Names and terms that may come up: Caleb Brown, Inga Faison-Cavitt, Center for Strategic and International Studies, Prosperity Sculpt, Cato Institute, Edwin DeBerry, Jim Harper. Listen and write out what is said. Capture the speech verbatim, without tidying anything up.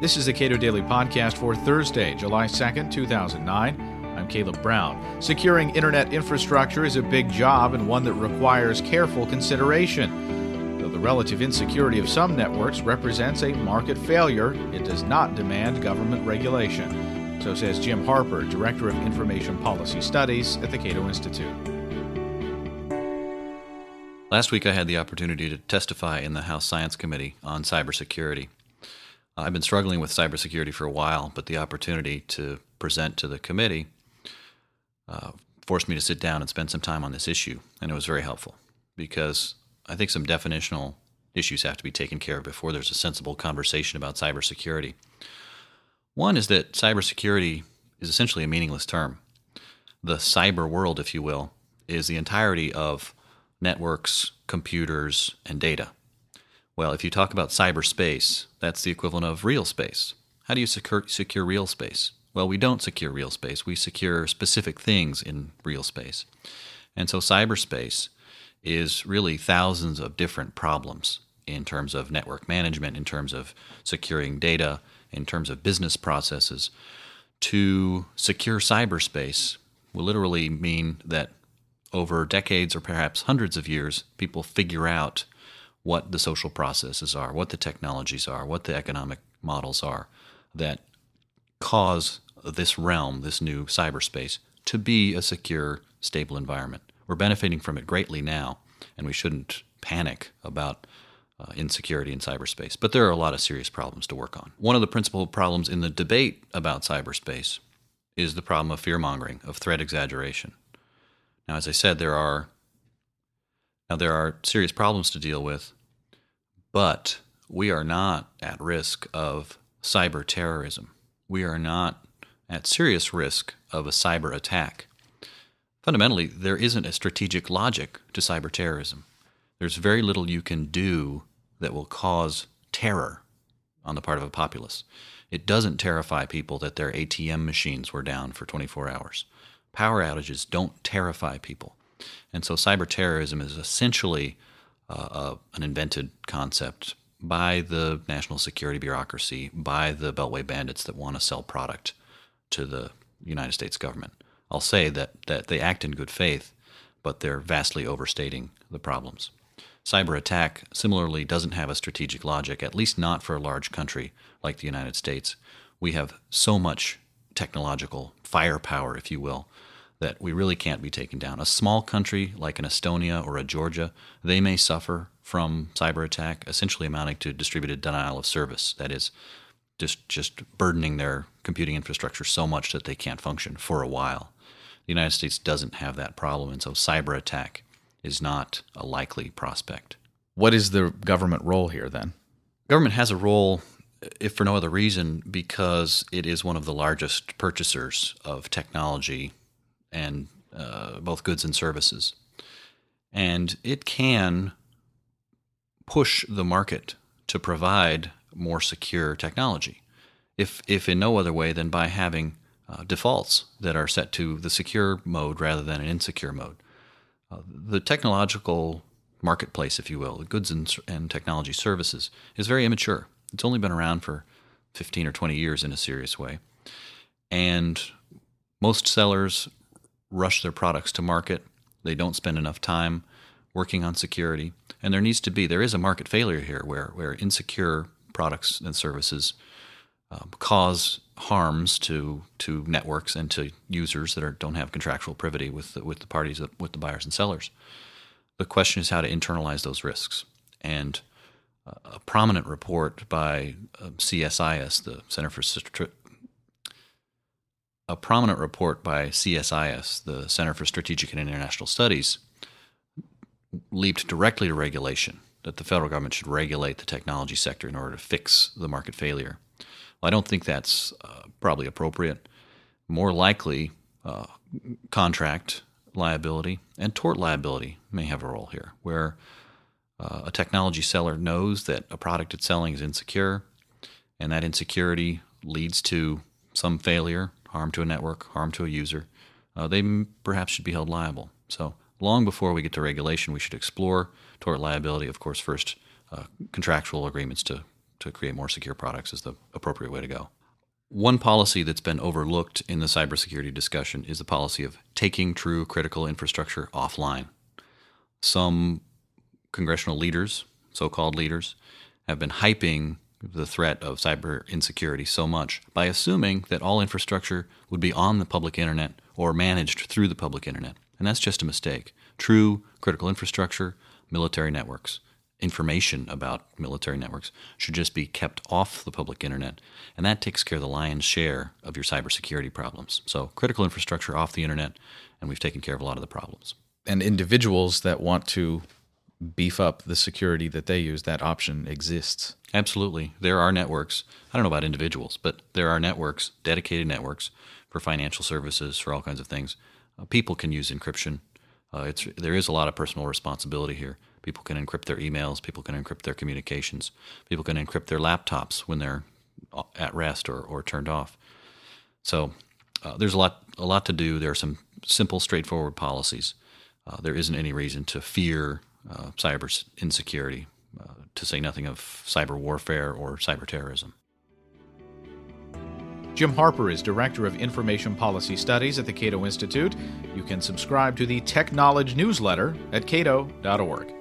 This is the Cato Daily Podcast for Thursday, July second, two thousand nine. I'm Caleb Brown. Securing internet infrastructure is a big job and one that requires careful consideration. Though the relative insecurity of some networks represents a market failure, it does not demand government regulation. So says Jim Harper, Director of Information Policy Studies at the Cato Institute. Last week I had the opportunity to testify in the House Science Committee on cybersecurity. I've been struggling with cybersecurity for a while, but the opportunity to present to the committee uh, forced me to sit down and spend some time on this issue, and it was very helpful because I think some definitional issues have to be taken care of before there's a sensible conversation about cybersecurity. One is that cybersecurity is essentially a meaningless term. The cyber world, if you will, is the entirety of networks, computers, and data. Well, if you talk about cyberspace, that's the equivalent of real space. How do you secure, secure real space? Well, we don't secure real space. We secure specific things in real space. And so cyberspace is really thousands of different problems in terms of network management, in terms of securing data, in terms of business processes. To secure cyberspace will literally mean that over decades or perhaps hundreds of years, people figure out what the social processes are, what the technologies are, what the economic models are that cause this realm, this new cyberspace, to be a secure, stable environment. We're benefiting from it greatly now, and we shouldn't panic about uh, insecurity in cyberspace. But there are a lot of serious problems to work on. One of the principal problems in the debate about cyberspace is the problem of fear-mongering, of threat exaggeration. Now, as I said, there are Now, there are serious problems to deal with, but we are not at risk of cyber terrorism. We are not at serious risk of a cyber attack. Fundamentally, there isn't a strategic logic to cyber terrorism. There's very little you can do that will cause terror on the part of a populace. It doesn't terrify people that their A T M machines were down for twenty-four hours. Power outages don't terrify people. And so cyber terrorism is essentially uh, uh, an invented concept by the national security bureaucracy, by the Beltway bandits that want to sell product to the United States government. I'll say that, that they act in good faith, but they're vastly overstating the problems. Cyber attack, similarly, doesn't have a strategic logic, at least not for a large country like the United States. We have so much technological firepower, if you will, that we really can't be taken down. A small country like an Estonia or a Georgia, they may suffer from cyber attack, essentially amounting to distributed denial of service. That is, just, just burdening their computing infrastructure so much that they can't function for a while. The United States doesn't have that problem, and so cyber attack is not a likely prospect. What is the government role here, then? Government has a role, if for no other reason, because it is one of the largest purchasers of technology and uh, both goods and services. And it can push the market to provide more secure technology, if if in no other way than by having uh, defaults that are set to the secure mode rather than an insecure mode. Uh, the technological marketplace, if you will, the goods and, and technology services, is very immature. It's only been around for fifteen or twenty years in a serious way. And most sellers rush their products to market. They don't spend enough time working on security. And there needs to be, there is a market failure here where, where insecure products and services uh, cause harms to to networks and to users that are, don't have contractual privity with the, with the parties, with the buyers and sellers. The question is how to internalize those risks. And a prominent report by C S I S, the Center for Strategic A prominent report by C S I S, the Center for Strategic and International Studies, leaped directly to regulation, that the federal government should regulate the technology sector in order to fix the market failure. Well, I don't think that's uh, probably appropriate. More likely, uh, contract liability and tort liability may have a role here, where uh, a technology seller knows that a product it's selling is insecure, and that insecurity leads to some failure, harm to a network, harm to a user, uh, they m- perhaps should be held liable. So long before we get to regulation, we should explore tort liability, of course, first uh, contractual agreements to to create more secure products is the appropriate way to go. One policy that's been overlooked in the cybersecurity discussion is the policy of taking true critical infrastructure offline. Some congressional leaders, so-called leaders, have been hyping the threat of cyber insecurity so much by assuming that all infrastructure would be on the public internet or managed through the public internet. And that's just a mistake. True critical infrastructure, military networks, information about military networks should just be kept off the public internet, and that takes care of the lion's share of your cybersecurity problems. So critical infrastructure off the internet, and we've taken care of a lot of the problems. And individuals that want to beef up the security that they use, that option exists. Absolutely. There are networks, I don't know about individuals, but there are networks, dedicated networks for financial services, for all kinds of things. Uh, people can use encryption. Uh, it's there is a lot of personal responsibility here. People can encrypt their emails, people can encrypt their communications, people can encrypt their laptops when they're at rest or, or turned off. So uh, there's a lot a lot to do. There are some simple, straightforward policies. Uh, there isn't any reason to fear uh, cyber insecurity, uh, to say nothing of cyber warfare or cyber terrorism. Jim Harper is Director of Information Policy Studies at the Cato Institute. You can subscribe to the Tech Knowledge newsletter at cato dot org.